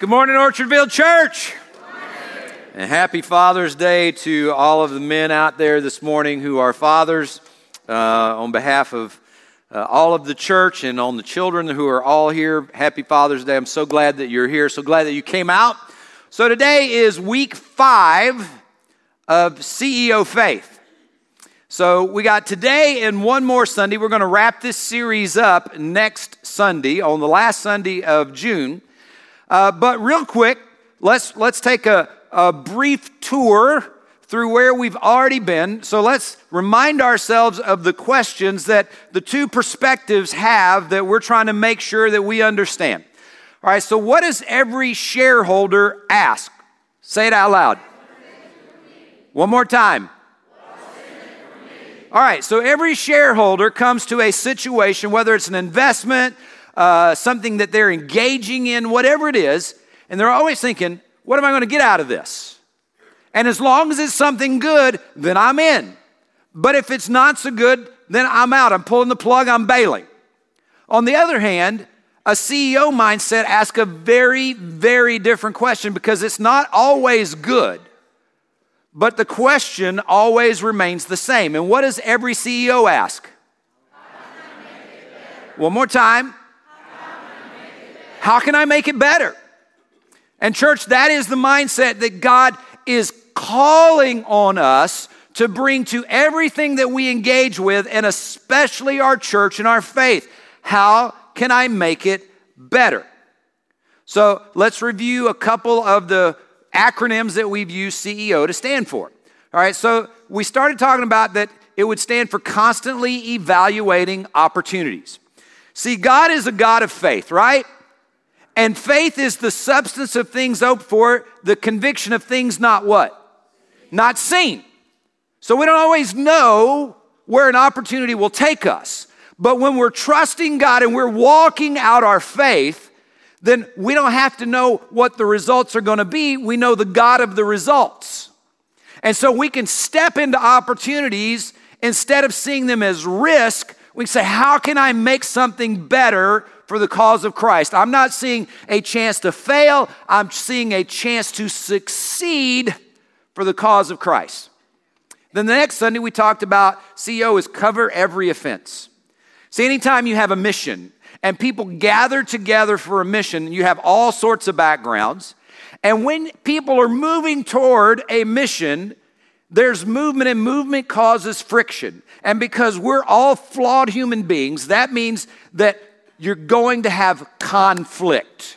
Good morning, Orchardville Church. And happy Father's Day to all of the men out there this morning who are fathers. On behalf of all of the church and on the children who are all here, happy Father's Day. I'm so glad that you're here, so glad that you came out. So today is week 5 of CEO Faith. So we got today and one more Sunday. We're going to wrap this series up next Sunday, on the last Sunday of June. But real quick, let's take a brief tour through where we've already been. So let's remind ourselves of the questions that the two perspectives have that we're trying to make sure that we understand. All right, so what does every shareholder ask? Say it out loud. One more time. All right, so every shareholder comes to a situation, whether it's an investment, something that they're engaging in, whatever it is, and they're always thinking, what am I going to get out of this? And as long as it's something good, then I'm in. But if it's not so good, then I'm out. I'm pulling the plug. I'm bailing. On the other hand, a CEO mindset asks a very, very different question, because it's not always good, but the question always remains the same. And what does every CEO ask? One more time. How can I make it better? And church, that is the mindset that God is calling on us to bring to everything that we engage with, and especially our church and our faith. How can I make it better? So let's review a couple of the acronyms that we've used CEO to stand for. All right, so we started talking about that it would stand for constantly evaluating opportunities. See, God is a God of faith, right? And faith is the substance of things hoped for, the conviction of things not what? Not seen. So we don't always know where an opportunity will take us. But when we're trusting God and we're walking out our faith, then we don't have to know what the results are going to be. We know the God of the results. And so we can step into opportunities instead of seeing them as risk. We can say, how can I make something better for the cause of Christ? I'm not seeing a chance to fail. I'm seeing a chance to succeed for the cause of Christ. Then the next Sunday we talked about CEO is cover every offense. See, anytime you have a mission and people gather together for a mission, you have all sorts of backgrounds. And when people are moving toward a mission, there's movement, and movement causes friction. And because we're all flawed human beings, that means that you're going to have conflict.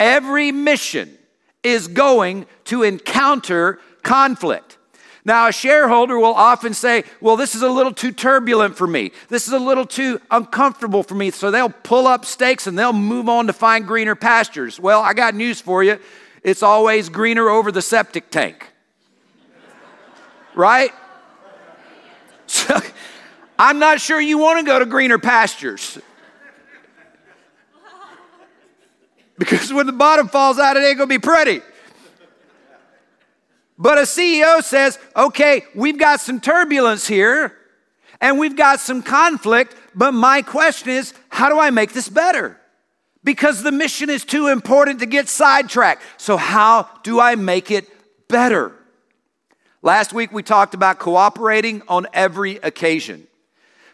Every mission is going to encounter conflict. Now, a shareholder will often say, well, this is a little too turbulent for me. This is a little too uncomfortable for me. So they'll pull up stakes and they'll move on to find greener pastures. Well, I got news for you. It's always greener over the septic tank. Right? So I'm not sure you want to go to greener pastures. Because when the bottom falls out, it ain't going to be pretty. But a CEO says, okay, we've got some turbulence here, and we've got some conflict, but my question is, how do I make this better? Because the mission is too important to get sidetracked. So how do I make it better? Last week, we talked about cooperating on every occasion,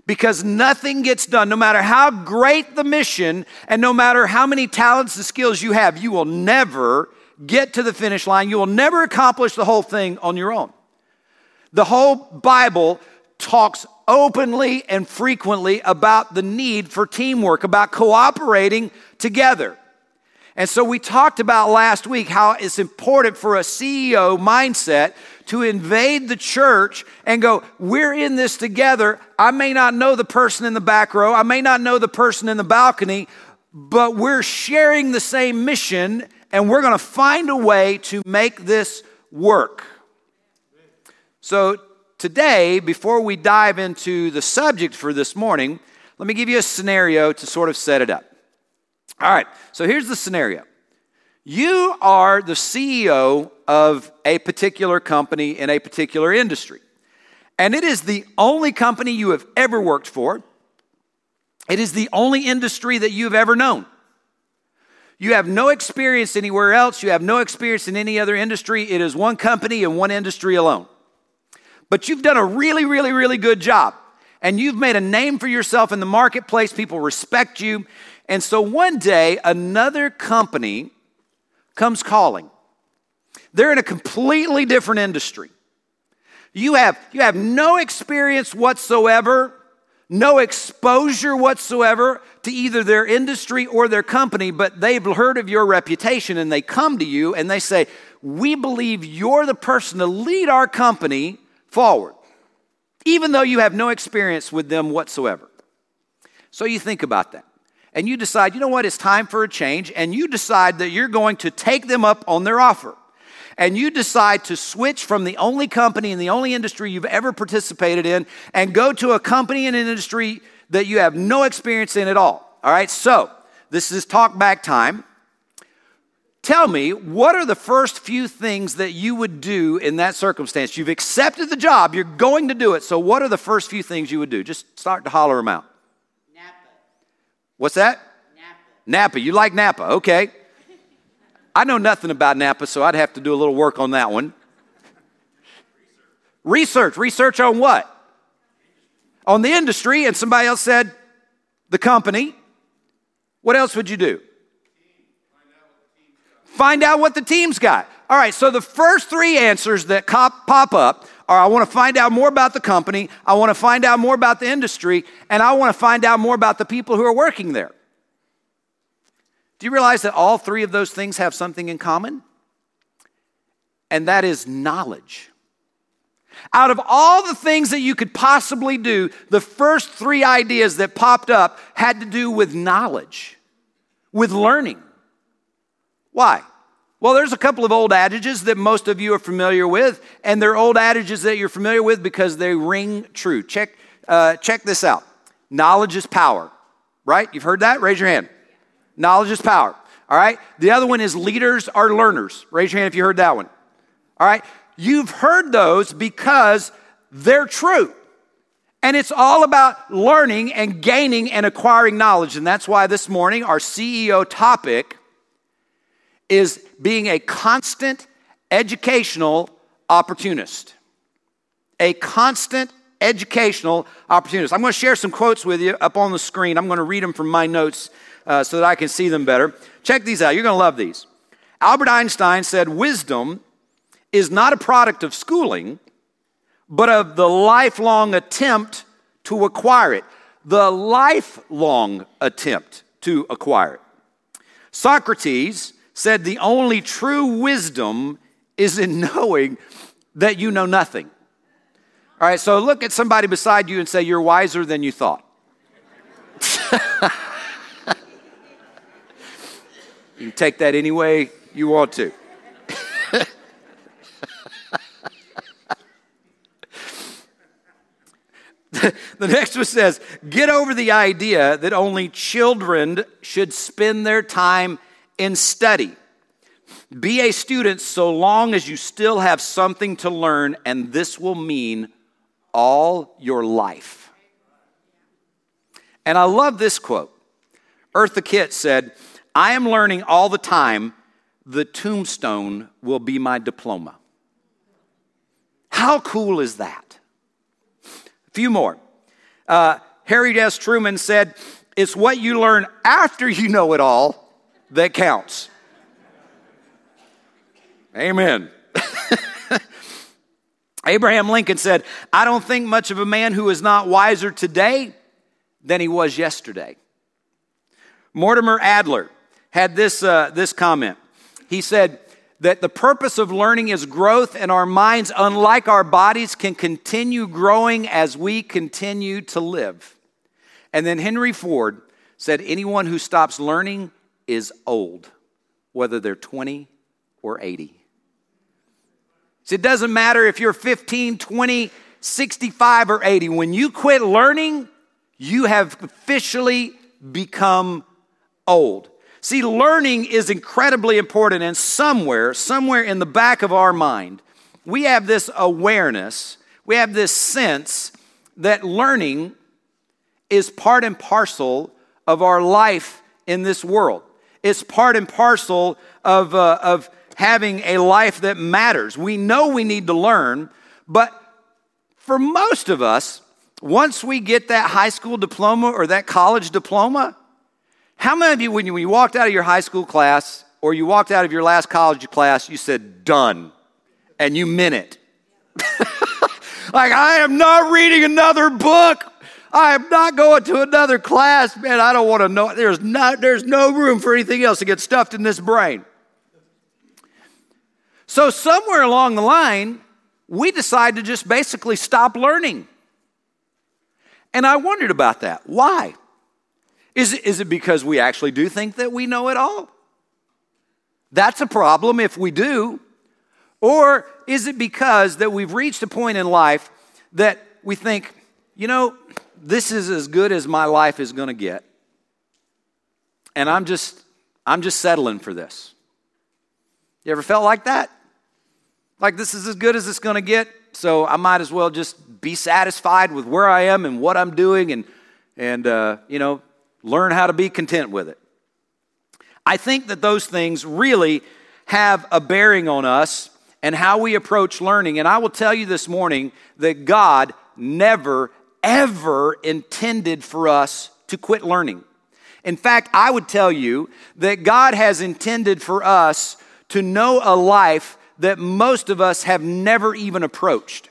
because nothing gets done, no matter how great the mission and no matter how many talents and skills you have, you will never get to the finish line. You will never accomplish the whole thing on your own. The whole Bible talks openly and frequently about the need for teamwork, about cooperating together. And so we talked about last week how it's important for a CEO mindset to invade the church and go, we're in this together. I may not know the person in the back row. I may not know the person in the balcony, but we're sharing the same mission, and we're going to find a way to make this work. So today, before we dive into the subject for this morning, let me give you a scenario to sort of set it up. All right, so here's the scenario. You are the CEO of a particular company in a particular industry, and it is the only company you have ever worked for. It is the only industry that you've ever known. You have no experience anywhere else. You have no experience in any other industry. It is one company and one industry alone. But you've done a really, really, really good job. And you've made a name for yourself in the marketplace. People respect you. And so one day, another company comes calling. They're in a completely different industry. You have no experience whatsoever, no exposure whatsoever to either their industry or their company, but they've heard of your reputation and they come to you and they say, we believe you're the person to lead our company forward, even though you have no experience with them whatsoever. So you think about that and you decide, you know what, it's time for a change, and you decide that you're going to take them up on their offer. And you decide to switch from the only company and the only industry you've ever participated in and go to a company and an industry that you have no experience in at all. All right, so this is talk back time. Tell me, what are the first few things that you would do in that circumstance? You've accepted the job. You're going to do it. So what are the first few things you would do? Just start to holler them out. Napa. What's that? Napa. Napa. You like Napa. Okay. I know nothing about Napa, so I'd have to do a little work on that one. Research on what? On the industry, and somebody else said the company. What else would you do? Find out what the team's got. All right, so the first three answers that pop up are, I want to find out more about the company, I want to find out more about the industry, and I want to find out more about the people who are working there. Do you realize that all three of those things have something in common? And that is knowledge. Out of all the things that you could possibly do, the first three ideas that popped up had to do with knowledge, with learning. Why? Well, there's a couple of old adages that most of you are familiar with, and they're old adages that you're familiar with because they ring true. Check this out. Knowledge is power, right? You've heard that? Raise your hand. Knowledge is power, all right? The other one is leaders are learners. Raise your hand if you heard that one, all right? You've heard those because they're true, and it's all about learning and gaining and acquiring knowledge, and that's why this morning our CEO topic is being a constant educational opportunist, a constant educational opportunist. I'm going to share some quotes with you up on the screen. I'm going to read them from my notes so that I can see them better. Check these out. You're going to love these. Albert Einstein said, wisdom is not a product of schooling, but of the lifelong attempt to acquire it. The lifelong attempt to acquire it. Socrates said, the only true wisdom is in knowing that you know nothing. All right, so look at somebody beside you and say, you're wiser than you thought. You can take that any way you want to. The next one says, get over the idea that only children should spend their time in study. Be a student so long as you still have something to learn, and this will mean all your life. And I love this quote. Eartha Kitt said, I am learning all the time. The tombstone will be my diploma. How cool is that? A few more. Harry S. Truman said, it's what you learn after you know it all that counts. Amen. Abraham Lincoln said, I don't think much of a man who is not wiser today than he was yesterday. Mortimer Adler had this comment. He said that the purpose of learning is growth, and our minds, unlike our bodies, can continue growing as we continue to live. And then Henry Ford said, anyone who stops learning is old, whether they're 20 or 80. So it doesn't matter if you're 15, 20, 65, or 80. When you quit learning, you have officially become old. See, learning is incredibly important, and somewhere in the back of our mind, we have this awareness, we have this sense that learning is part and parcel of our life in this world. It's part and parcel of having a life that matters. We know we need to learn, but for most of us, once we get that high school diploma or that college diploma, how many of you, when you walked out of your high school class or you walked out of your last college class, you said, done, and you meant it? Like, I am not reading another book. I am not going to another class. Man, I don't want to know. There's no room for anything else to get stuffed in this brain. So somewhere along the line, we decide to just basically stop learning. And I wondered about that. Why? Is it because we actually do think that we know it all? That's a problem if we do. Or is it because that we've reached a point in life that we think, you know, this is as good as my life is going to get, and I'm just settling for this. You ever felt like that? Like, this is as good as it's going to get, so I might as well just be satisfied with where I am and what I'm doing, and learn how to be content with it. I think that those things really have a bearing on us and how we approach learning. And I will tell you this morning that God never, ever intended for us to quit learning. In fact, I would tell you that God has intended for us to know a life that most of us have never even approached.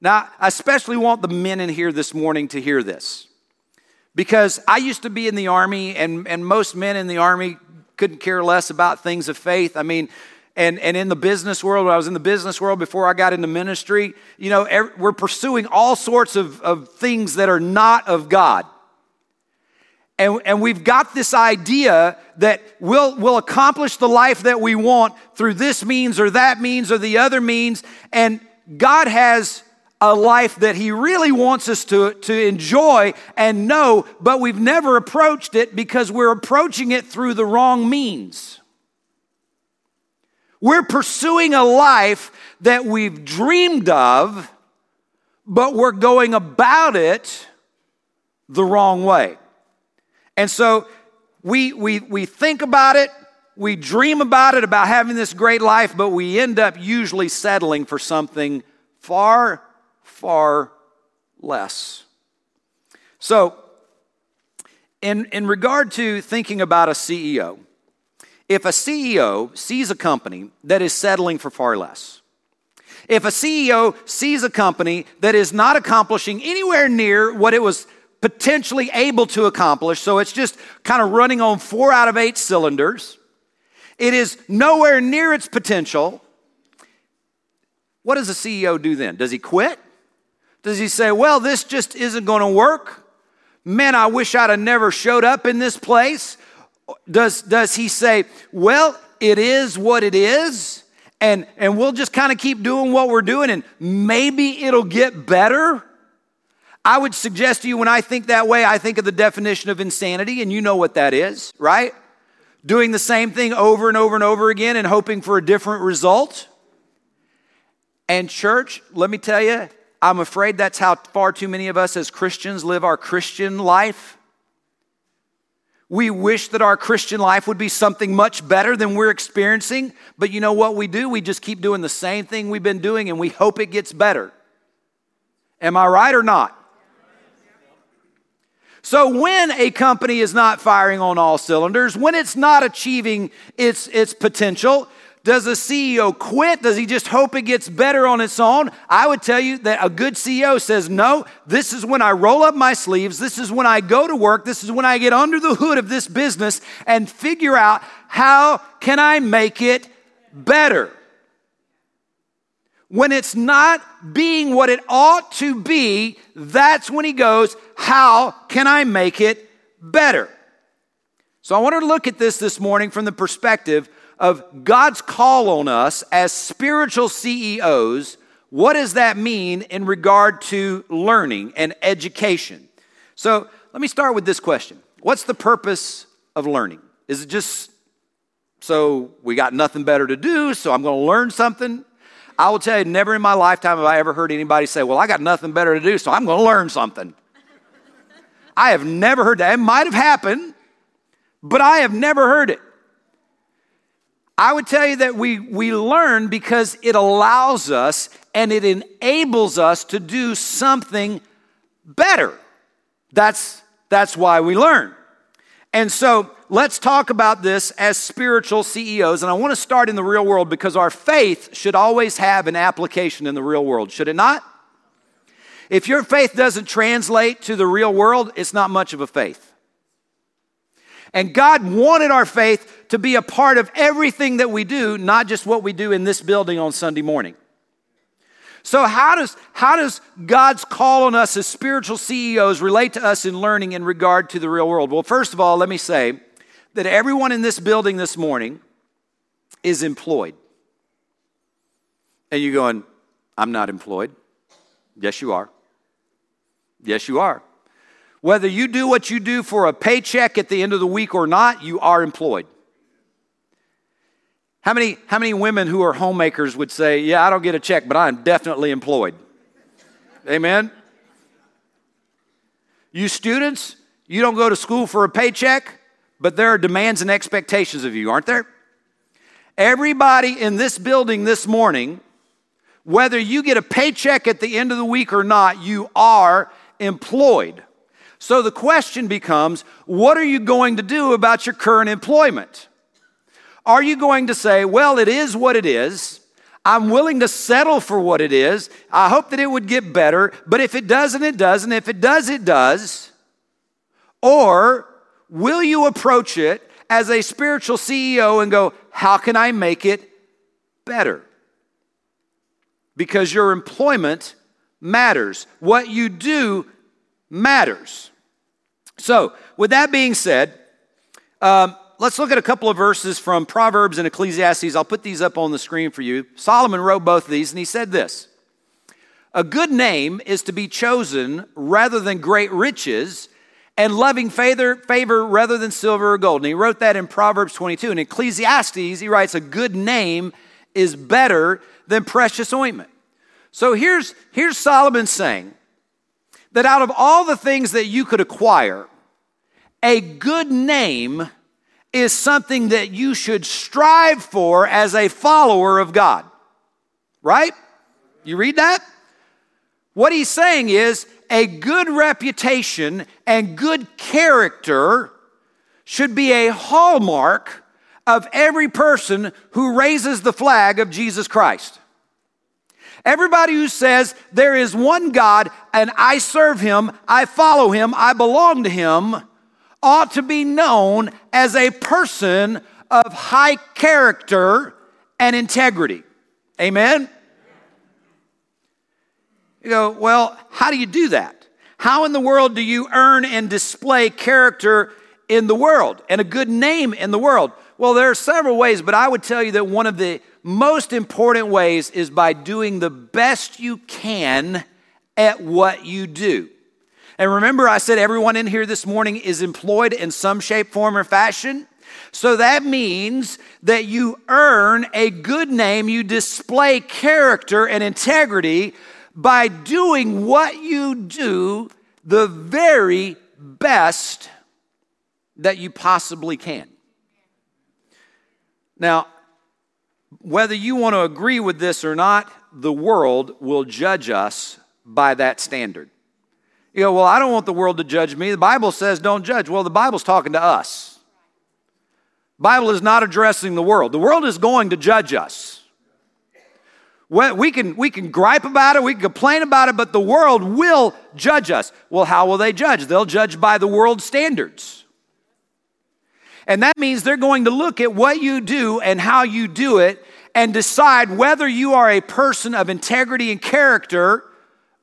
Now, I especially want the men in here this morning to hear this, because I used to be in the Army, and most men in the Army couldn't care less about things of faith. I mean, and in the business world, when I was in the business world before I got into ministry, you know, we're pursuing all sorts of things that are not of God. And we've got this idea that we'll accomplish the life that we want through this means or that means or the other means. And God has a life that he really wants us to enjoy and know, but we've never approached it because we're approaching it through the wrong means. We're pursuing a life that we've dreamed of, but we're going about it the wrong way. And so we think about it, we dream about it, about having this great life, but we end up usually settling for something far, far less. So in regard to thinking about a CEO, if a CEO sees a company that is settling for far less, if a CEO sees a company that is not accomplishing anywhere near what it was potentially able to accomplish, so it's just kind of running on 4 out of 8 cylinders, it is nowhere near its potential, what does a CEO do then? Does he quit? Does he say, well, this just isn't going to work? Man, I wish I'd have never showed up in this place. Does he say, well, it is what it is, and we'll just kind of keep doing what we're doing, and maybe it'll get better? I would suggest to you, when I think that way, I think of the definition of insanity, and you know what that is, right? Doing the same thing over and over and over again and hoping for a different result. And church, let me tell you, I'm afraid that's how far too many of us as Christians live our Christian life. We wish that our Christian life would be something much better than we're experiencing, but you know what we do? We just keep doing the same thing we've been doing, and we hope it gets better. Am I right or not? So when a company is not firing on all cylinders, when it's not achieving its potential, does a CEO quit? Does he just hope it gets better on its own? I would tell you that a good CEO says, no, this is when I roll up my sleeves. This is when I go to work. This is when I get under the hood of this business and figure out, how can I make it better? When it's not being what it ought to be, that's when he goes, how can I make it better? So I want to look at this morning from the perspective of God's call on us as spiritual CEOs. What does that mean in regard to learning and education? So let me start with this question. What's the purpose of learning? Is it just so we got nothing better to do, so I'm going to learn something? I will tell you, never in my lifetime have I ever heard anybody say, well, I got nothing better to do, so I'm going to learn something. I have never heard that. It might have happened, but I have never heard it. I would tell you that we learn because it allows us and it enables us to do something better. That's why we learn. And so let's talk about this as spiritual CEOs. And I want to start in the real world because our faith should always have an application in the real world, should it not? If your faith doesn't translate to the real world, it's not much of a faith. And God wanted our faith to be a part of everything that we do, not just what we do in this building on Sunday morning. So how does God's call on us as spiritual CEOs relate to us in learning in regard to the real world? Well, first of all, let me say that everyone in this building this morning is employed. And you're going, I'm not employed. Yes, you are. Yes, you are. Whether you do what you do for a paycheck at the end of the week or not, you are employed. How many women who are homemakers would say, yeah, I don't get a check, but I'm definitely employed? Amen? You students, you don't go to school for a paycheck, but there are demands and expectations of you, aren't there? Everybody in this building this morning, whether you get a paycheck at the end of the week or not, you are employed. So the question becomes, what are you going to do about your current employment? Are you going to say, well, it is what it is. I'm willing to settle for what it is. I hope that it would get better, but if it doesn't, it doesn't. If it does, it does. Or will you approach it as a spiritual CEO and go, how can I make it better? Because your employment matters. What you do matters. So with that being said, let's look at a couple of verses from Proverbs and Ecclesiastes. I'll put these up on the screen for you. Solomon wrote both of these, and he said this: a good name is to be chosen rather than great riches, and loving favor rather than silver or gold. And he wrote that in Proverbs 22. In Ecclesiastes, he writes, a good name is better than precious ointment. So here's Solomon saying that out of all the things that you could acquire, a good name is something that you should strive for as a follower of God, right? You read that? What he's saying is a good reputation and good character should be a hallmark of every person who raises the flag of Jesus Christ. Everybody who says there is one God and I serve him, I follow him, I belong to him, ought to be known as a person of high character and integrity. Amen? You go, well, how do you do that? How in the world do you earn and display character in the world and a good name in the world? Well, there are several ways, but I would tell you that one of the most important ways is by doing the best you can at what you do. And remember, I said everyone in here this morning is employed in some shape, form, or fashion. So that means that you earn a good name, you display character and integrity by doing what you do the very best that you possibly can. Now, whether you want to agree with this or not, the world will judge us by that standard. You go, well, I don't want the world to judge me. The Bible says don't judge. Well, the Bible's talking to us. The Bible is not addressing the world. The world is going to judge us. We can gripe about it, we can complain about it, but the world will judge us. Well, how will they judge? They'll judge by the world's standards. And that means they're going to look at what you do and how you do it and decide whether you are a person of integrity and character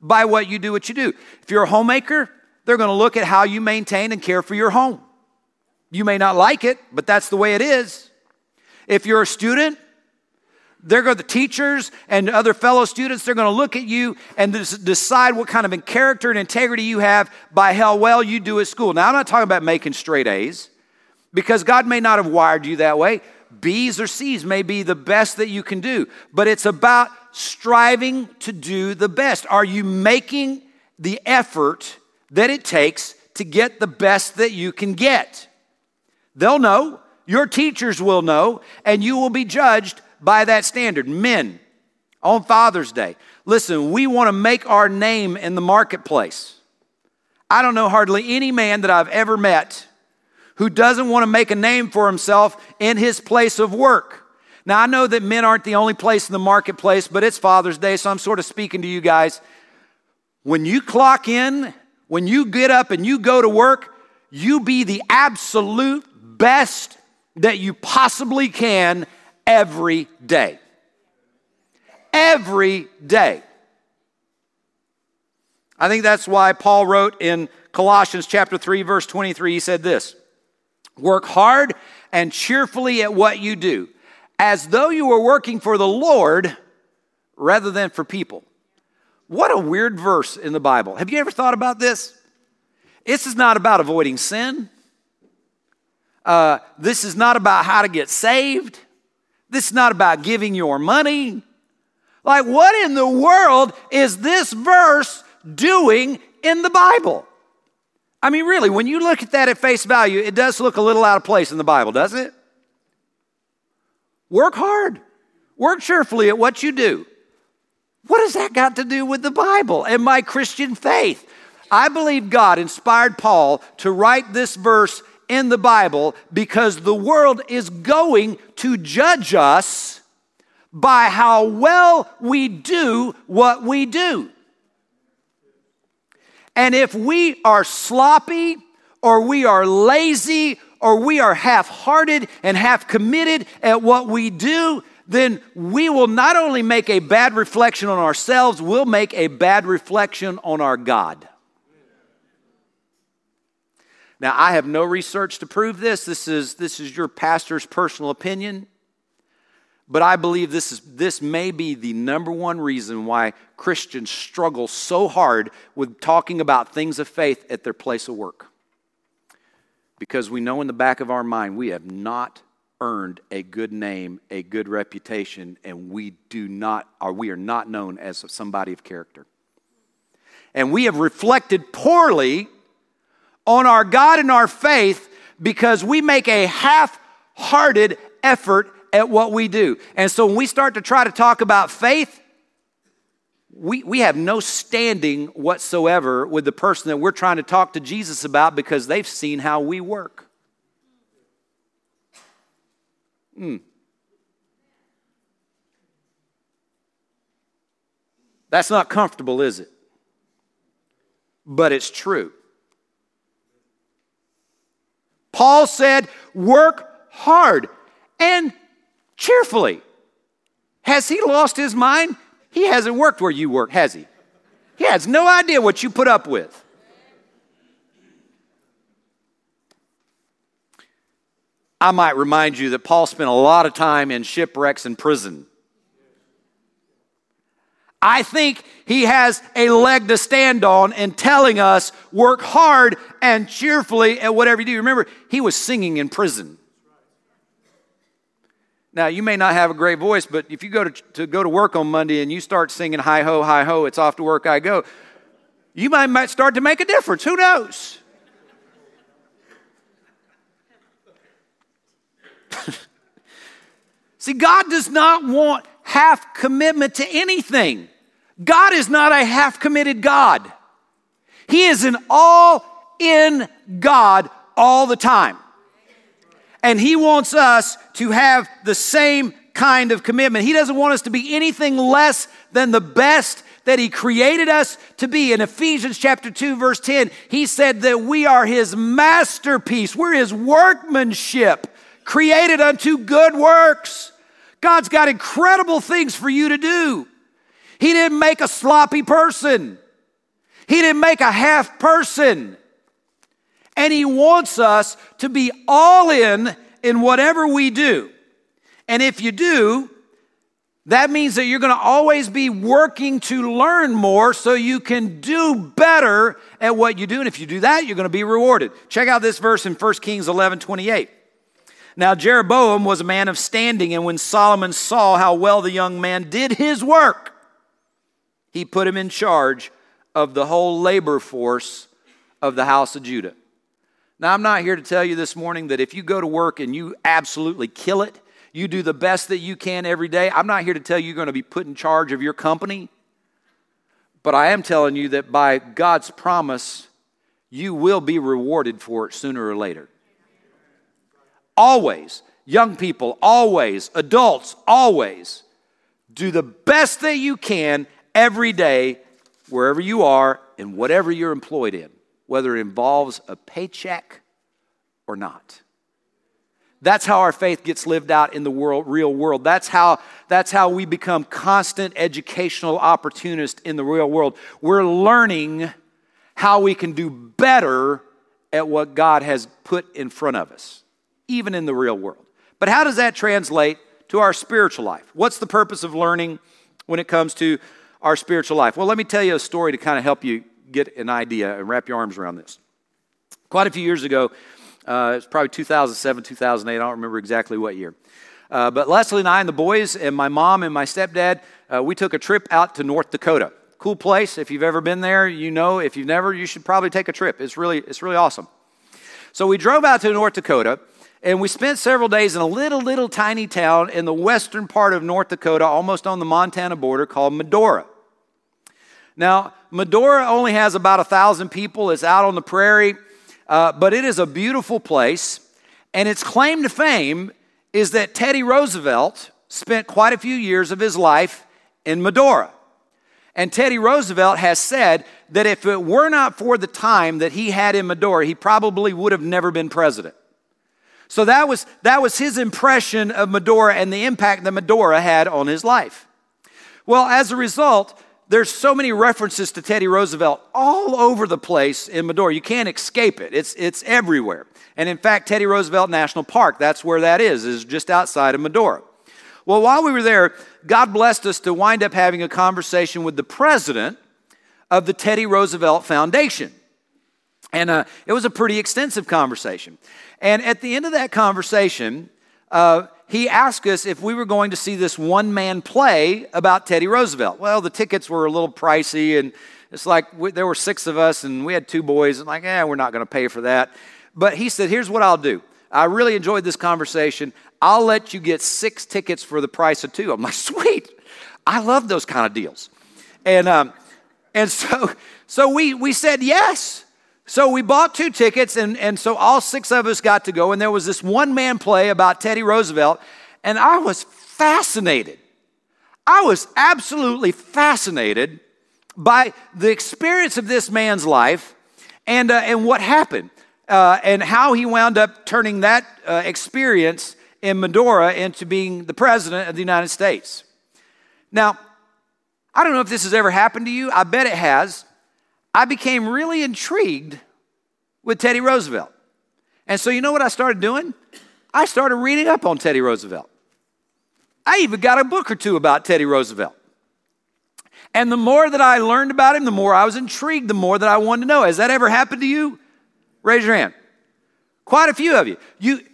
by what you do what you do. If you're a homemaker, they're going to look at how you maintain and care for your home. You may not like it, but that's the way it is. If you're a student, they're going to, the teachers and other fellow students, they're going to look at you and decide what kind of character and integrity you have by how well you do at school. Now, I'm not talking about making straight A's, because God may not have wired you that way. B's or C's may be the best that you can do, but it's about striving to do the best. Are you making the effort that it takes to get the best that you can get? They'll know. Your teachers will know, and you will be judged by that standard. Men, on Father's Day, listen, we want to make our name in the marketplace. I don't know hardly any man that I've ever met who doesn't want to make a name for himself in his place of work. Now, I know that men aren't the only place in the marketplace, but it's Father's Day, so I'm sort of speaking to you guys. When you clock in, when you get up and you go to work, you be the absolute best that you possibly can every day. Every day. I think that's why Paul wrote in Colossians chapter 3, verse 23, he said this, "Work hard and cheerfully at what you do, as though you were working for the Lord rather than for people." What a weird verse in the Bible. Have you ever thought about this? This is not about avoiding sin. This is not about how to get saved. This is not about giving your money. Like, what in the world is this verse doing in the Bible? I mean, really, when you look at that at face value, it does look a little out of place in the Bible, doesn't it? Work hard. Work cheerfully at what you do. What has that got to do with the Bible and my Christian faith? I believe God inspired Paul to write this verse in the Bible because the world is going to judge us by how well we do what we do. And if we are sloppy or we are lazy or we are half-hearted and half-committed at what we do, then we will not only make a bad reflection on ourselves, we'll make a bad reflection on our God. Now, I have no research to prove this. This is your pastor's personal opinion. But I believe this may be the number one reason why Christians struggle so hard with talking about things of faith at their place of work. Because we know in the back of our mind, we have not earned a good name, a good reputation, and we are not known as somebody of character. And we have reflected poorly on our God and our faith because we make a half-hearted effort at what we do. And so when we start to try to talk about faith, we have no standing whatsoever with the person that we're trying to talk to Jesus about because they've seen how we work. That's not comfortable, is it? But it's true. Paul said, work hard and cheerfully. Has he lost his mind? He hasn't worked where you work, has he? He has no idea what you put up with. I might remind you that Paul spent a lot of time in shipwrecks and prison. I think he has a leg to stand on in telling us, work hard and cheerfully at whatever you do. Remember, he was singing in prison. Now, you may not have a great voice, but if you go to work on Monday and you start singing, hi-ho, hi-ho, it's off to work I go, you might start to make a difference. Who knows? See, God does not want half commitment to anything. God is not a half-committed God. He is an all-in God all the time. And he wants us to have the same kind of commitment. He doesn't want us to be anything less than the best that he created us to be. In Ephesians chapter 2, verse 10, he said that we are his masterpiece. We're his workmanship, created unto good works. God's got incredible things for you to do. He didn't make a sloppy person. He didn't make a half person. And he wants us to be all in whatever we do. And if you do, that means that you're going to always be working to learn more so you can do better at what you do. And if you do that, you're going to be rewarded. Check out this verse in 1 Kings 11:28. Now Jeroboam was a man of standing, and when Solomon saw how well the young man did his work, he put him in charge of the whole labor force of the house of Judah. Now, I'm not here to tell you this morning that if you go to work and you absolutely kill it, you do the best that you can every day, I'm not here to tell you you're going to be put in charge of your company. But I am telling you that by God's promise, you will be rewarded for it sooner or later. Always, young people, always, adults, always, do the best that you can every day, wherever you are and whatever you're employed in, whether it involves a paycheck or not. That's how our faith gets lived out in the world, real world. That's how we become constant educational opportunists in the real world. We're learning how we can do better at what God has put in front of us, even in the real world. But how does that translate to our spiritual life? What's the purpose of learning when it comes to our spiritual life? Well, let me tell you a story to kind of help you get an idea and wrap your arms around this. Quite a few years ago, it's probably 2007, 2008, I don't remember exactly what year. But Leslie and I and the boys and my mom and my stepdad, we took a trip out to North Dakota. Cool place. If you've ever been there, you know. If you've never, you should probably take a trip. It's really awesome. So we drove out to North Dakota, and we spent several days in a little tiny town in the western part of North Dakota, almost on the Montana border, called Medora. Now, Medora only has about 1,000 people. It's out on the prairie. But it is a beautiful place, and its claim to fame is that Teddy Roosevelt spent quite a few years of his life in Medora. And Teddy Roosevelt has said that if it were not for the time that he had in Medora, he probably would have never been president. So that was his impression of Medora and the impact that Medora had on his life. Well, as a result, there's so many references to Teddy Roosevelt all over the place in Medora. You can't escape it. It's everywhere. And in fact, Teddy Roosevelt National Park, that's where that is just outside of Medora. Well, while we were there, God blessed us to wind up having a conversation with the president of the Teddy Roosevelt Foundation. And it was a pretty extensive conversation. And at the end of that conversation, he asked us if we were going to see this one-man play about Teddy Roosevelt. Well, the tickets were a little pricey, and it's like there were 6 of us, and we had 2 boys, and like, we're not going to pay for that. But he said, here's what I'll do. I really enjoyed this conversation. I'll let you get 6 tickets for the price of 2. I'm like, sweet. I love those kind of deals. And so we said yes. So we bought 2 tickets, and so all 6 of us got to go, and there was this one-man play about Teddy Roosevelt, and I was fascinated. I was absolutely fascinated by the experience of this man's life and what happened and how he wound up turning that experience in Medora into being the president of the United States. Now, I don't know if this has ever happened to you. I bet it has. I became really intrigued with Teddy Roosevelt. And so you know what I started doing? I started reading up on Teddy Roosevelt. I even got a book or 2 about Teddy Roosevelt. And the more that I learned about him, the more I was intrigued, the more that I wanted to know. Has that ever happened to you? Raise your hand. Quite a few of you.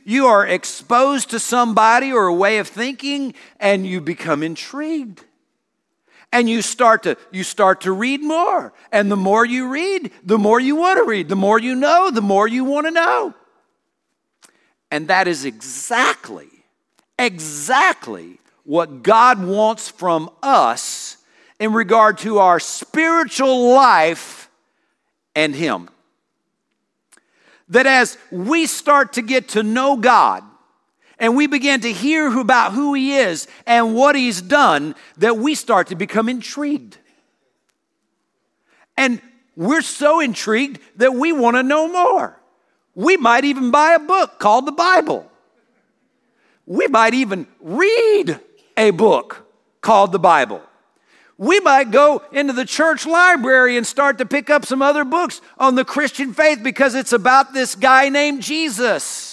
You are exposed to somebody or a way of thinking, and you become intrigued. And you start to read more. And the more you read, the more you want to read. The more you know, the more you want to know. And that is exactly what God wants from us in regard to our spiritual life and Him. That as we start to get to know God, and we begin to hear about who He is and what He's done, that we start to become intrigued. And we're so intrigued that we want to know more. We might even buy a book called the Bible. We might even read a book called the Bible. We might go into the church library and start to pick up some other books on the Christian faith because it's about this guy named Jesus.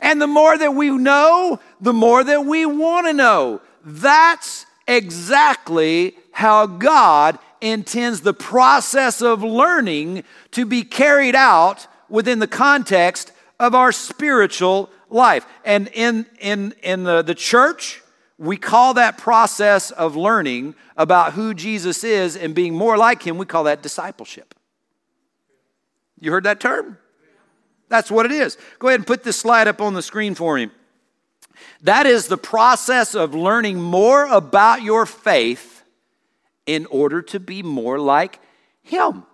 And the more that we know, the more that we want to know. That's exactly how God intends the process of learning to be carried out within the context of our spiritual life. And in the church, we call that process of learning about who Jesus is and being more like Him, we call that discipleship. You heard that term? That's what it is. Go ahead and put this slide up on the screen for me. That is the process of learning more about your faith in order to be more like Him.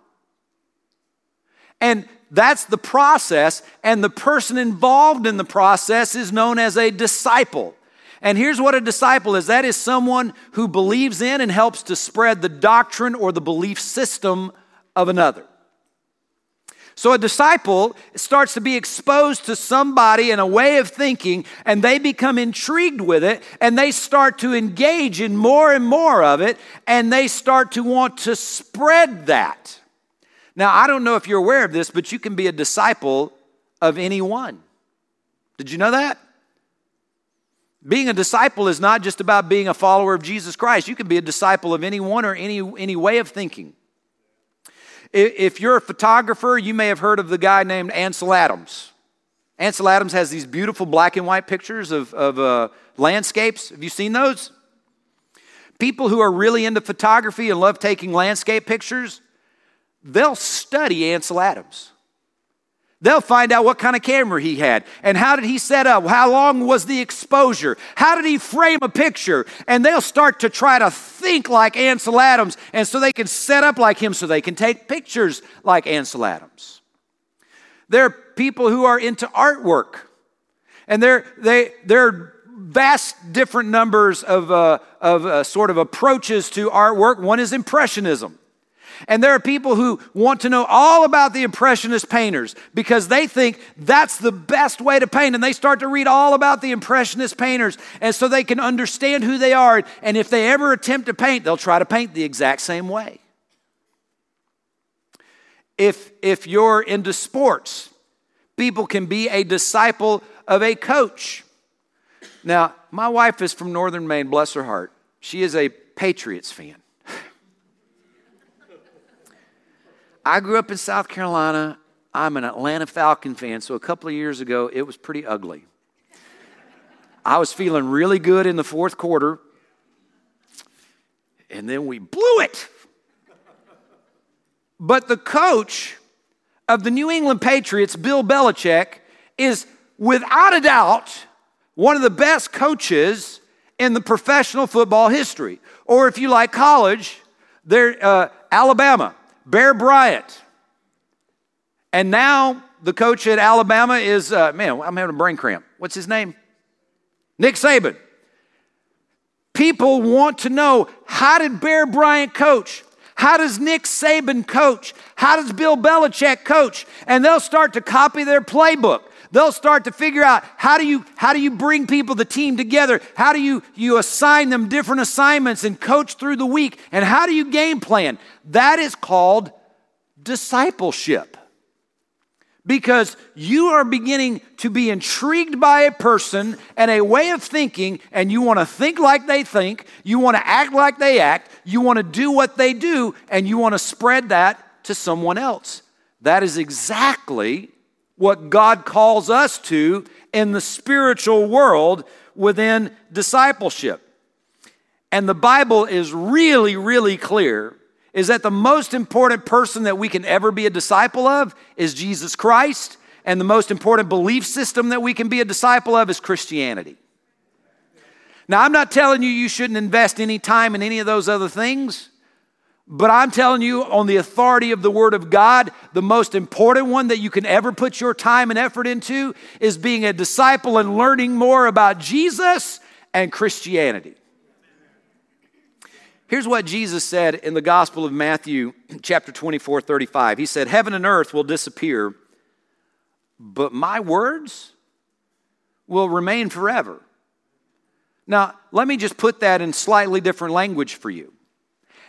And that's the process, and the person involved in the process is known as a disciple. And here's what a disciple is. That is someone who believes in and helps to spread the doctrine or the belief system of another. So a disciple starts to be exposed to somebody in a way of thinking, and they become intrigued with it, and they start to engage in more and more of it, and they start to want to spread that. Now, I don't know if you're aware of this, but you can be a disciple of anyone. Did you know that? Being a disciple is not just about being a follower of Jesus Christ. You can be a disciple of anyone or any way of thinking. If you're a photographer, you may have heard of the guy named Ansel Adams. Ansel Adams has these beautiful black and white pictures of landscapes. Have you seen those? People who are really into photography and love taking landscape pictures, they'll study Ansel Adams. They'll find out what kind of camera he had and how did he set up, how long was the exposure, how did he frame a picture, and they'll start to try to think like Ansel Adams, and so they can set up like him so they can take pictures like Ansel Adams. There are people who are into artwork, and there are vast different numbers of sort of approaches to artwork. One is Impressionism. And there are people who want to know all about the Impressionist painters because they think that's the best way to paint. And they start to read all about the Impressionist painters. And so they can understand who they are. And if they ever attempt to paint, they'll try to paint the exact same way. If you're into sports, people can be a disciple of a coach. Now, my wife is from Northern Maine, bless her heart. She is a Patriots fan. I grew up in South Carolina. I'm an Atlanta Falcon fan, so a couple of years ago, it was pretty ugly. I was feeling really good in the fourth quarter, and then we blew it. But the coach of the New England Patriots, Bill Belichick, is without a doubt one of the best coaches in the professional football history. Or if you like college, Alabama. Bear Bryant. And now the coach at Alabama is, I'm having a brain cramp. What's his name? Nick Saban. People want to know, how did Bear Bryant coach? How does Nick Saban coach? How does Bill Belichick coach? And they'll start to copy their playbook. They'll start to figure out, how do you bring people, the team together? How do you assign them different assignments and coach through the week? And how do you game plan? That is called discipleship. Because you are beginning to be intrigued by a person and a way of thinking, and you want to think like they think, you want to act like they act, you want to do what they do, and you want to spread that to someone else. That is exactly what God calls us to in the spiritual world within discipleship. And the Bible is really, really clear is that the most important person that we can ever be a disciple of is Jesus Christ, and the most important belief system that we can be a disciple of is Christianity. Now, I'm not telling you shouldn't invest any time in any of those other things, but I'm telling you, on the authority of the Word of God, the most important one that you can ever put your time and effort into is being a disciple and learning more about Jesus and Christianity. Here's what Jesus said in the Gospel of Matthew, chapter 24:35. He said, "Heaven and earth will disappear, but my words will remain forever." Now, let me just put that in slightly different language for you.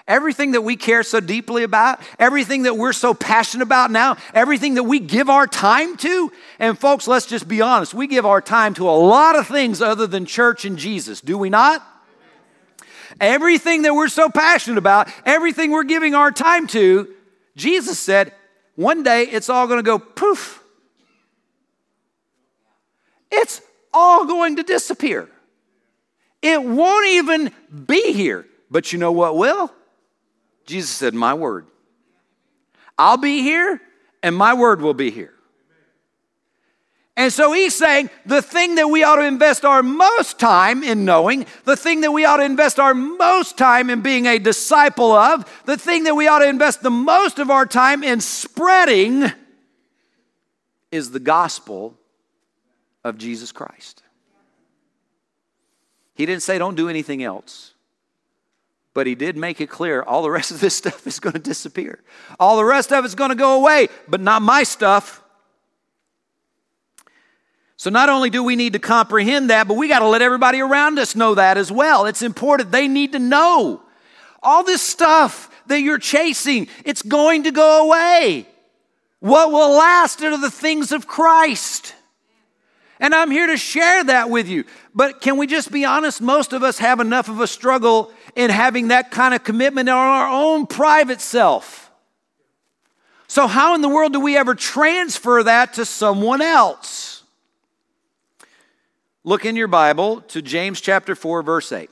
Everything that we care so deeply about, everything that we're so passionate about now, everything that we give our time to, and folks, let's just be honest, we give our time to a lot of things other than church and Jesus, do we not? Everything that we're so passionate about, everything we're giving our time to, Jesus said, one day it's all going to go poof. It's all going to disappear. It won't even be here, but you know what will? Jesus said, my word. I'll be here, and my word will be here. And so he's saying the thing that we ought to invest our most time in knowing, the thing that we ought to invest our most time in being a disciple of, the thing that we ought to invest the most of our time in spreading is the gospel of Jesus Christ. He didn't say don't do anything else. But he did make it clear all the rest of this stuff is going to disappear. All the rest of it's going to go away, but not my stuff. So not only do we need to comprehend that, but we got to let everybody around us know that as well. It's important. They need to know. All this stuff that you're chasing, it's going to go away. What will last are the things of Christ. And I'm here to share that with you. But can we just be honest? Most of us have enough of a struggle in having that kind of commitment on our own private self. So how in the world do we ever transfer that to someone else? Look in your Bible to James chapter 4, verse 8.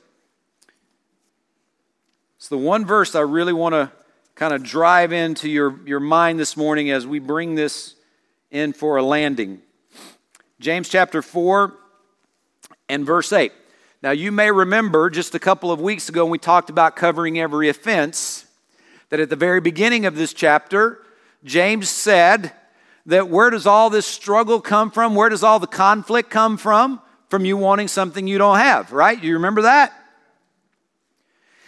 It's the one verse I really want to kind of drive into your mind this morning as we bring this in for a landing. James chapter 4 and verse 8. Now you may remember just a couple of weeks ago when we talked about covering every offense, that at the very beginning of this chapter, James said that where does all this struggle come from? Where does all the conflict come from? From you wanting something you don't have, right? You remember that?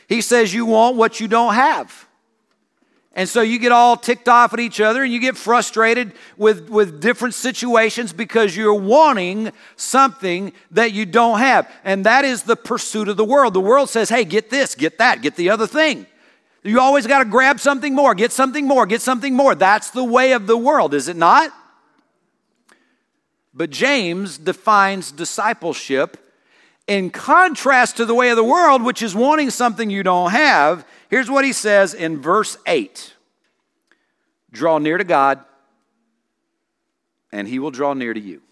He says you want what you don't have. And so you get all ticked off at each other and you get frustrated with different situations because you're wanting something that you don't have. And that is the pursuit of the world. The world says, hey, get this, get that, get the other thing. You always got to grab something more, get something more, get something more. That's the way of the world, is it not? But James defines discipleship in contrast to the way of the world, which is wanting something you don't have. Here's what he says in verse 8. Draw near to God, and he will draw near to you.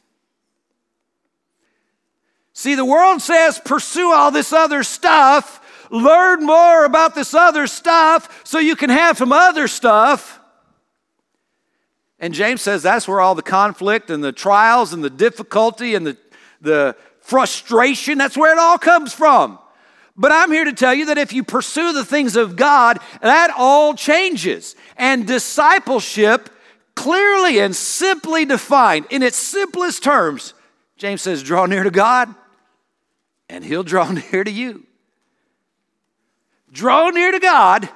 See, the world says pursue all this other stuff. Learn more about this other stuff so you can have some other stuff. And James says that's where all the conflict and the trials and the difficulty and the frustration, that's where it all comes from. But I'm here to tell you that if you pursue the things of God, that all changes. And discipleship, clearly and simply defined, in its simplest terms, James says, draw near to God, and he'll draw near to you. Draw near to God,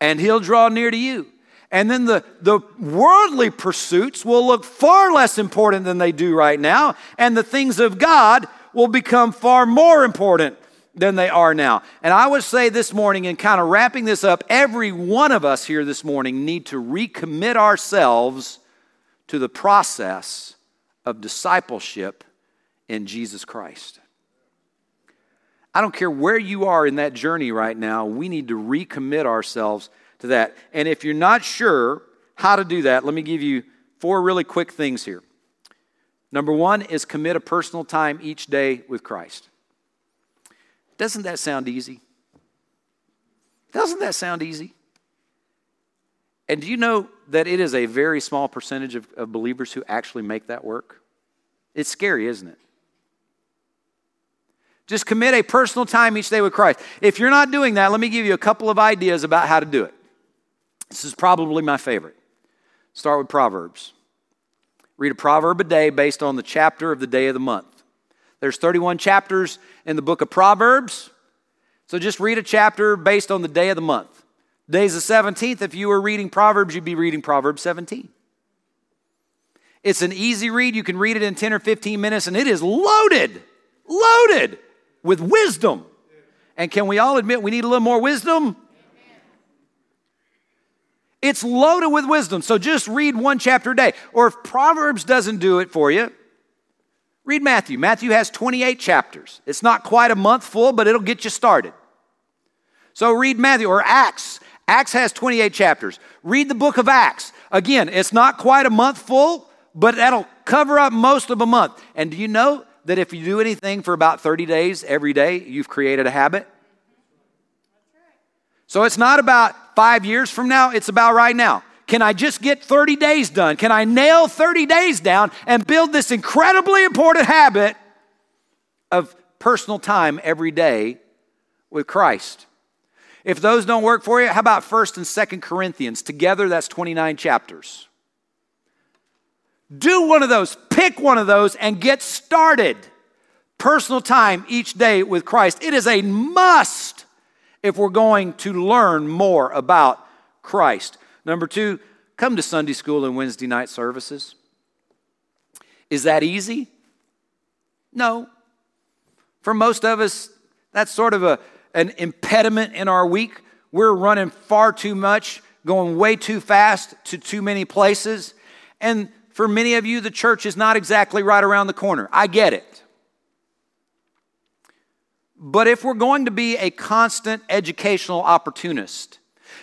and he'll draw near to you. And then the worldly pursuits will look far less important than they do right now, and the things of God will become far more important than they are now. And I would say this morning, and kind of wrapping this up, every one of us here this morning need to recommit ourselves to the process of discipleship in Jesus Christ. I don't care where you are in that journey right now, we need to recommit ourselves to that. And if you're not sure how to do that, let me give you four really quick things here. Number one is commit a personal time each day with Christ. Doesn't that sound easy? Doesn't that sound easy? And do you know that it is a very small percentage of believers who actually make that work? It's scary, isn't it? Just commit a personal time each day with Christ. If you're not doing that, let me give you a couple of ideas about how to do it. This is probably my favorite. Start with Proverbs. Read a proverb a day based on the chapter of the day of the month. There's 31 chapters in the book of Proverbs. So just read a chapter based on the day of the month. Today's the 17th. If you were reading Proverbs, you'd be reading Proverbs 17. It's an easy read. You can read it in 10 or 15 minutes, and it is loaded with wisdom. And can we all admit we need a little more wisdom? It's loaded with wisdom, so just read one chapter a day. Or if Proverbs doesn't do it for you, read Matthew. Matthew has 28 chapters. It's not quite a month full, but it'll get you started. So read Matthew. Or Acts. Acts has 28 chapters. Read the book of Acts. Again, it's not quite a month full, but that'll cover up most of a month. And do you know that if you do anything for about 30 days every day, you've created a habit? So it's not about 5 years from now, it's about right now. Can I just get 30 days done? Can I nail 30 days down and build this incredibly important habit of personal time every day with Christ? If those don't work for you, how about 1st and 2nd Corinthians? Together, that's 29 chapters. Do one of those, pick one of those, and get started. Personal time each day with Christ. It is a must if we're going to learn more about Christ. Number 2, come to Sunday school and Wednesday night services. Is that easy? No. For most of us, that's sort of an impediment in our week. We're running far too much, going way too fast to too many places. And for many of you, the church is not exactly right around the corner. I get it. But if we're going to be a constant educational opportunist,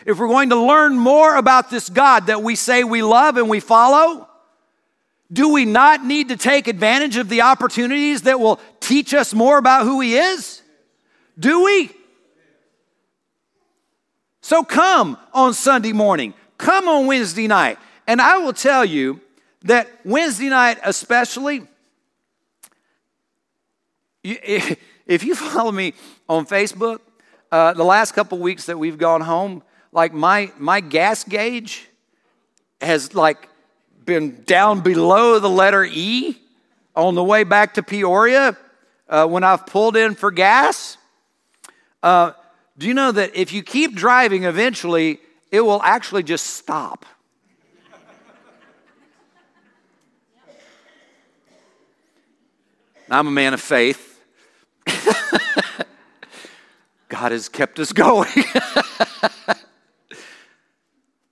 if we're going to learn more about this God that we say we love and we follow, do we not need to take advantage of the opportunities that will teach us more about who He is? Do we? So come on Sunday morning. Come on Wednesday night. And I will tell you that Wednesday night especially, if you follow me on Facebook, the last couple weeks that we've gone home, like my gas gauge has like been down below the letter E on the way back to Peoria when I've pulled in for gas. Do you know that if you keep driving, eventually it will actually just stop? I'm a man of faith. God has kept us going.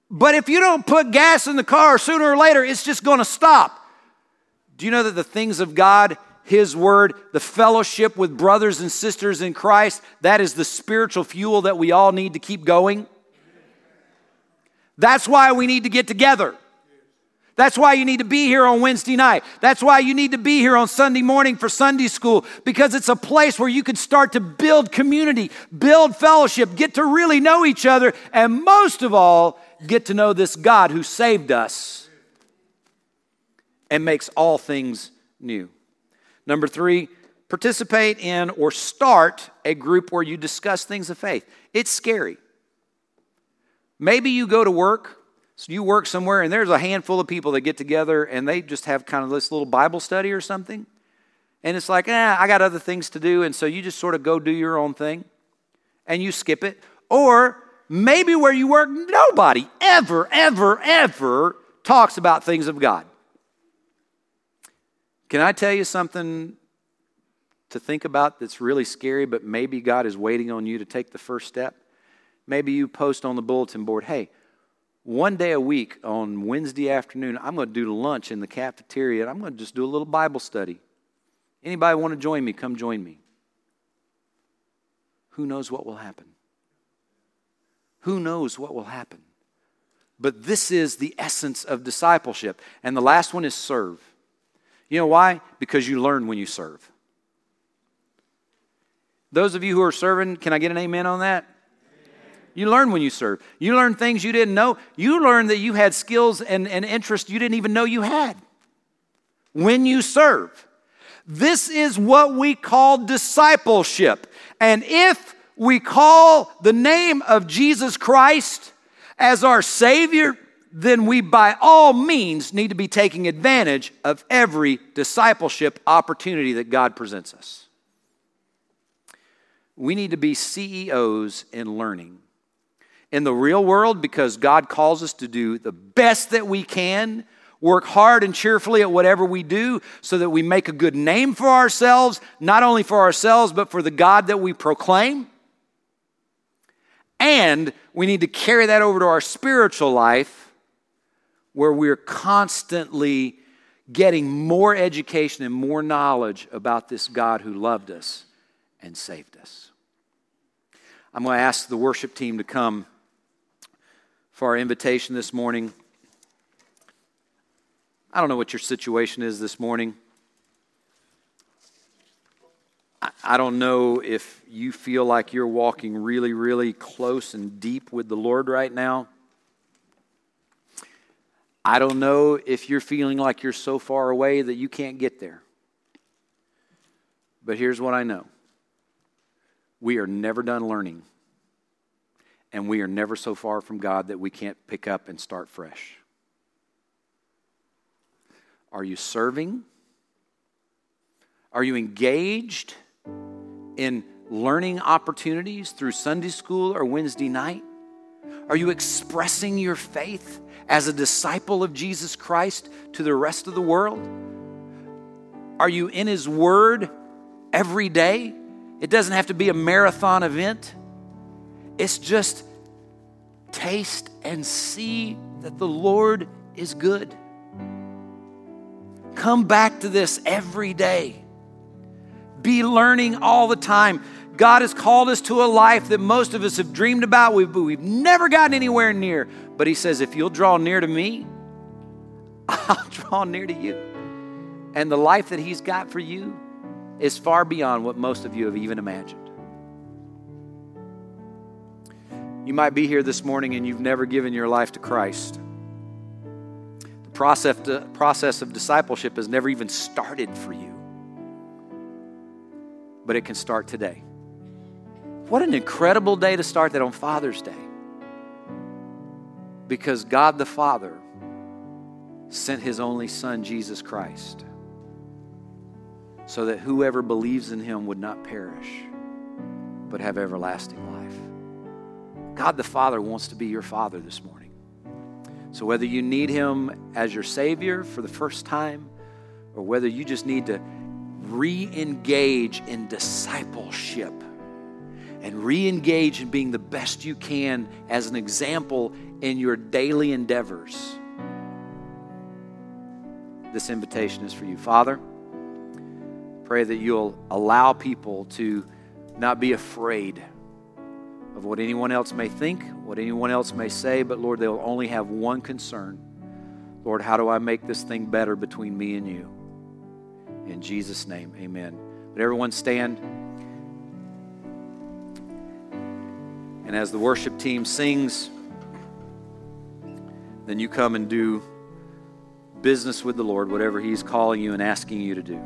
But if you don't put gas in the car, sooner or later, it's just going to stop. Do you know that the things of God, His Word, the fellowship with brothers and sisters in Christ, that is the spiritual fuel that we all need to keep going? That's why we need to get together. That's why you need to be here on Wednesday night. That's why you need to be here on Sunday morning for Sunday school, because it's a place where you can start to build community, build fellowship, get to really know each other, and most of all, get to know this God who saved us and makes all things new. Number 3, participate in or start a group where you discuss things of faith. It's scary. Maybe you go to work, so you work somewhere, and there's a handful of people that get together and they just have kind of this little Bible study or something. And it's like, I got other things to do. And so you just sort of go do your own thing and you skip it. Or maybe where you work, nobody ever talks about things of God. Can I tell you something to think about that's really scary, but maybe God is waiting on you to take the first step? Maybe you post on the bulletin board, hey, one day a week on Wednesday afternoon, I'm going to do lunch in the cafeteria, and I'm going to just do a little Bible study. Anybody want to join me, come join me. Who knows what will happen? Who knows what will happen? But this is the essence of discipleship. And the last one is serve. You know why? Because you learn when you serve. Those of you who are serving, can I get an amen on that? Amen. You learn when you serve. You learn things you didn't know. You learn that you had skills and interests you didn't even know you had when you serve. This is what we call discipleship. And if we call the name of Jesus Christ as our Savior, then we by all means need to be taking advantage of every discipleship opportunity that God presents us. We need to be CEOs in learning. In the real world, because God calls us to do the best that we can, work hard and cheerfully at whatever we do so that we make a good name for ourselves, not only for ourselves, but for the God that we proclaim. And we need to carry that over to our spiritual life, where we're constantly getting more education and more knowledge about this God who loved us and saved us. I'm going to ask the worship team to come for our invitation this morning. I don't know what your situation is this morning. I don't know if you feel like you're walking really, really close and deep with the Lord right now. I don't know if you're feeling like you're so far away that you can't get there. But here's what I know. We are never done learning. And we are never so far from God that we can't pick up and start fresh. Are you serving? Are you engaged in learning opportunities through Sunday school or Wednesday night? Are you expressing your faith as a disciple of Jesus Christ to the rest of the world? Are you in His Word every day? It doesn't have to be a marathon event. It's just taste and see that the Lord is good. Come back to this every day. Be learning all the time. God has called us to a life that most of us have dreamed about. We've never gotten anywhere near. But He says, if you'll draw near to me, I'll draw near to you. And the life that He's got for you is far beyond what most of you have even imagined. You might be here this morning and you've never given your life to Christ. The process of discipleship has never even started for you. But it can start today. What an incredible day to start that on Father's Day. Because God the Father sent His only Son, Jesus Christ, so that whoever believes in Him would not perish, but have everlasting life. God the Father wants to be your Father this morning. So whether you need Him as your Savior for the first time, or whether you just need to re-engage in discipleship and re-engage in being the best you can as an example in your daily endeavors, this invitation is for you. Father, pray that you'll allow people to not be afraid of what anyone else may think, what anyone else may say, but Lord, they'll only have one concern. Lord, how do I make this thing better between me and you? In Jesus' name, amen. But everyone stand. And as the worship team sings, then you come and do business with the Lord, whatever He's calling you and asking you to do.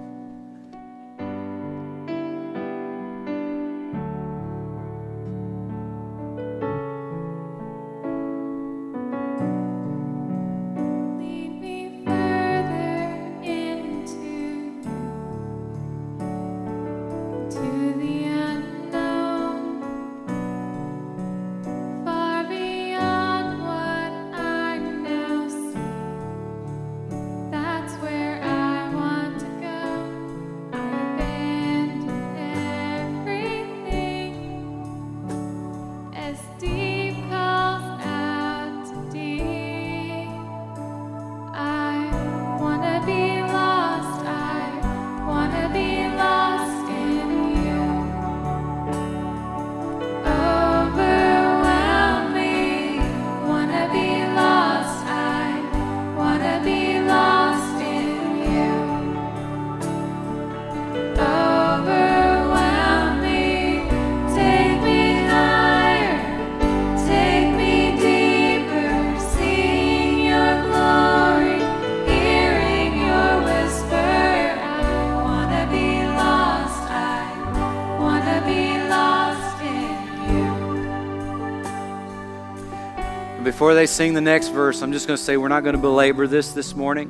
Before they sing the next verse, I'm just going to say we're not going to belabor this morning.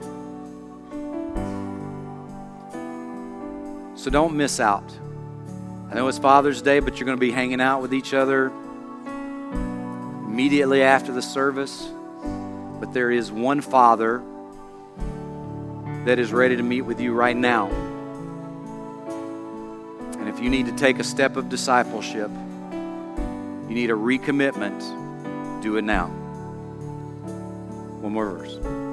So don't miss out. I know it's Father's Day, but you're going to be hanging out with each other immediately after the service. But there is one Father that is ready to meet with you right now. And if you need to take a step of discipleship, you need a recommitment, do it now. One more verse.